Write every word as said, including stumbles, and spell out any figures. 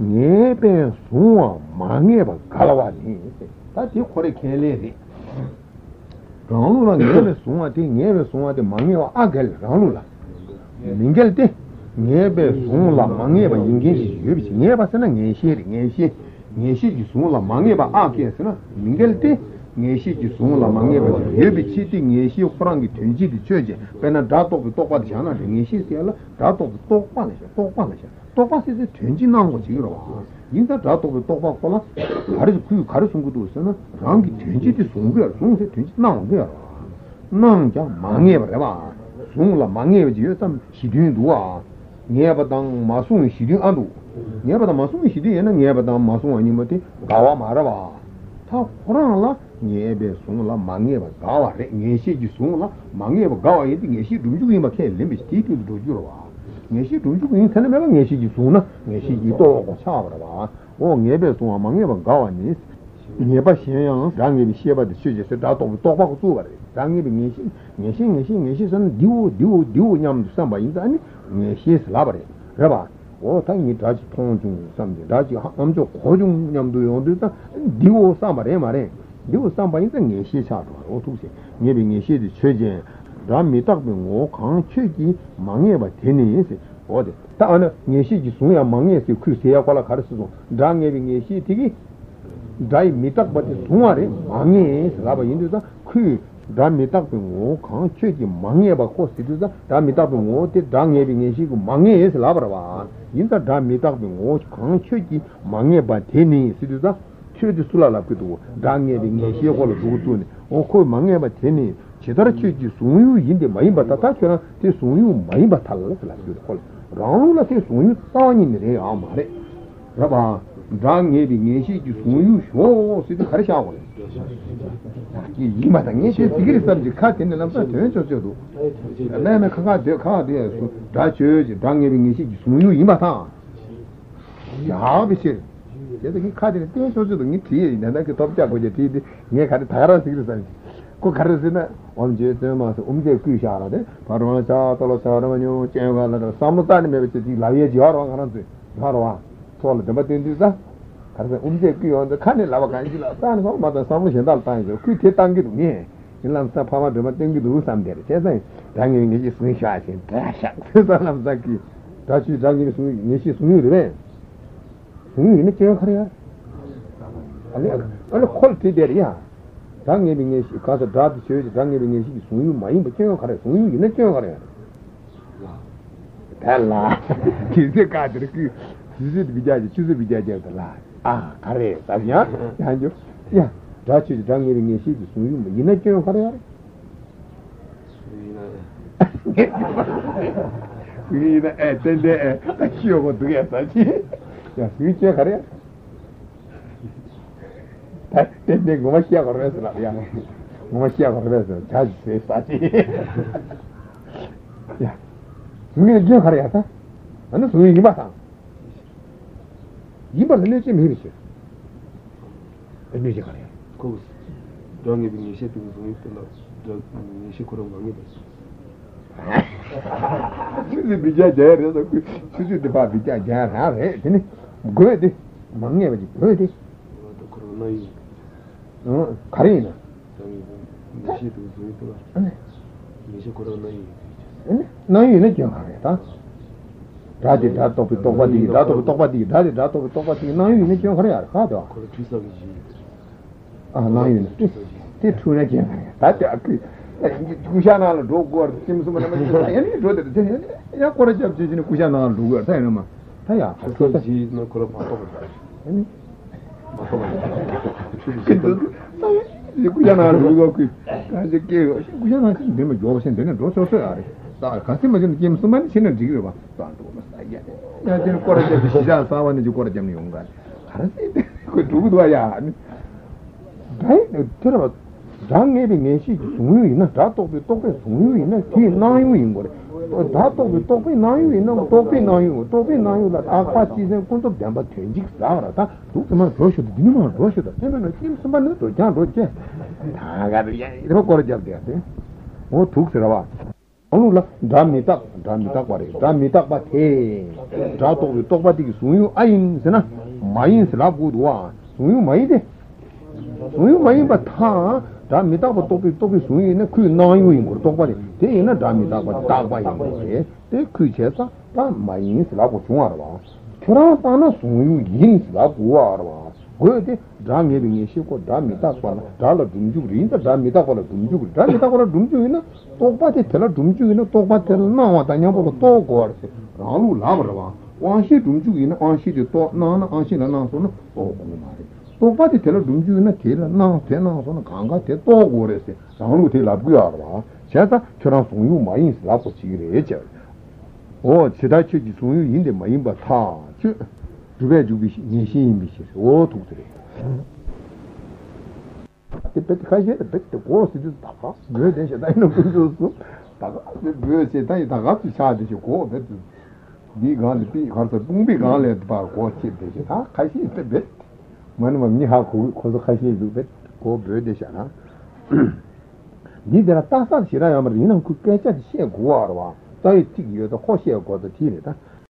예배 수와 망해봐 갈아와니 다티 코레 켈레리 라누라 예배 수와 티 예배 수와 티 망해와 아겔 라누라 민겔 티 예배 수라 망해봐 인게시 예비 예바스나 예시리 예시 예시지 수라 망해봐 아겔스나 민겔 티 예시지 수라 망해봐 예비 치티 예시 호랑이 된지디 쳐제 배나 다토고 똑바디 하나 예시 티알라 다토고 똑바네 똑바네 똑바스에 된지 나온 거지 그러고. 인자 다토고 똑바고라. 가르 그 가르친 것도 있잖아. 랑기 된지도 송거야. 송세 된지 나온 거야. 망자 망해 버려 봐. 송라 망해 지요 참 시륜도아. 녀바당 마송 시륜 안도. 녀바당 마송 시륜에는 녀바당 마송 아니면데 가와 말아 봐. 다 호랑라 녀베 송라 망해 봐. 가와래 녀시지 송라 망해 봐. 가와에 녀시 룸주기 막 해. 렘비 티티도 도주러 와. 예시 도주고 인터넷 매번 예시지 소나 예시지 또 차버라 오 예배 소아 망예번 가와니 예배 시행 당예비 시에바도 취제서 다 도부 도박고 소바래 당예비 예시 예시 예시 예시선 디오 디오 디오 냠도 삼바 인자니 예시스 라버래 그래봐 오 당이 다시 통중 삼데 다시 암조 고중 냠도 용도다 디오 삼바래 말해 디오 삼바 인자 예시 차도 오투세 예비 예시지 취제 담미 딱병고 강취기 망해봐 되니세 어디 다는 예시지 소야 망해서 그세야 콜라 가르스도 당예비 예시 되기 다이 미딱바티 송아래 망해 라바 인도다 그 담미 딱병고 강취기 망해봐 코스도다 담미 딱병고 때 당예비 예시 그 망해서 라바라 인다 담미 딱병고 강취기 망해봐 되니스도다 취지 술라라 그도 당예비 예시 콜라 두고도 오코 망해봐 되니 제대로 취지 소유인데 많이 받았다 그러나 제 소유 많이 받았다는 거라고 라운라 제 소유 싸니네 아 말해 라바 당예비 예시지 소유 쇼 시도 가르쳐고 이 이마당에 제 비그리 삼지 카트는 남자 되어줘도 내가 가가 돼 가야 돼 다쳐지 당예비 예시지 소유 이마다 야 비실 제가 이 카드를 떼어줘도 니 뒤에 내가 그 덮자고 이제 뒤에 내가 가서 다라서 그랬잖아 को घर से ना और जैसे मां से उम्मीद है कि इशारा दे परवाना चाहता लो सारा मनु चैन वाला सामता में बच्चे जी लाइए जी और वहां से और वहां तोल दबा दे दिया घर से उम्मीद है कि और खाने लावा का जिला तान को मत सामने से डालता है कि थे तांग के नहीं इलाम सा फामा दबा देंगे दूर साम दे जैसे रंग में जी सुई शायद दशक सलाम जाकी ताची जागी सुई नीचे सुई रे सुई ने क्या करे अरे अरे खोलती दे रिया 당예빈이 가서 다도 쳐지 당예빈이 소유 많이 받죠 가래 소유 있는 거 가래 달라 기세 가들 그 기세도 비자지 추세 비자지 달라 아 가래 답이야 한죠 야 다치 당예빈이 소유 있는 거 가래 소유나 에 텐데 키우고 두게 했다지 야 소유체 가래 근데 고마시아 걸어서라 야 고마시아 걸어서 자주 했다지 야 우리는 이제 가려야다 나는 소위 이봐 이봐 내지 미리지 내지 가려 고스 동에 비니 셰도 소위들로 저기 시코로 가게 됐어 비자 자야서 그 수수도 봐 비자 자야 해 되네 고에디 망해 버지 고에디 너이 어 가리나 미시도 주이도 아니 미시 코로나이 에 너이는 경하겠다 다들 다 똑비 똑바디 다 똑비 똑바디 다들 다 똑비 똑바디 너이는 경하려 하다 아 너이는 티 투네 경하야 다들 아끼 구샤나로 도고 심스만 아니 도데 제 야 코로 잡지는 구샤나로 도고 사이나마 다야 그것이 너 그런 거 하고 아니 근데 구야나 누가 그 가지 게 구야나 되면 요버선 되는 로서서 알아. 다 같이 맞은 게임 수만 신을 지기로 봐. 안 도고 맞아야. 야 제일 거래제 시장 사원에 주 거래 잡는 용가. 알았어. 그 누구도 와야. 다이 들어 장예비 내시 중요이나 다토비 토비 중요이나 티 나유인 거래. 다토비 토비 나유이나 토비 나유 토비 나유라 아파 시즌 콘도 담바 된직 사라다. 도만 로셔도 니만 로셔도 내가 팀 선반도 도장 로제. 다가도 야 이거 거래 잡대야 돼. 뭐 독스라 봐. Onula dramita dramita pare dramita pathe jato to patiki suyu ain sena main sela budwa suyu maide suyu main patha dramita topi topi suyu ne khu nayu ingor to pare te ina dramita patha ba ye te khu chesa ta main sela bu chungar ba thora pana suyu yin sela buar ba go te dramye binge she ko dramita pana dala dumju rinda dramita kola dumju dramita kola dumju ina Topati tela dumjugina, topatella, matanya polo to corse, Ralu labrava, Wanshi dumjugina, Anshi di to, Nana, Anshi Nana sono, oh, mari. Topati tela dumjugina, tela, no, tena sono, Kanga, te, to corse, Ralu te la guarda, Chata, Cherafunyu, main, slapo, cireccia. Oh, Chetachi, Sunyu, inde, main, bata, Chu, Jubejubish, Nishin, Bishis, oh, tutte. The pet cajette, the pet the worst is the house, good as I know. The bird said, I got to charge you call that big on the big heart of Bumbi Garland bar watch it. Ah, Kashi is the bit. When one knew how cool cause the Kashi is the bit, go birdish. Did there a task? She ran a marina could catch a share guarda. So I think you're the horse here got the tea.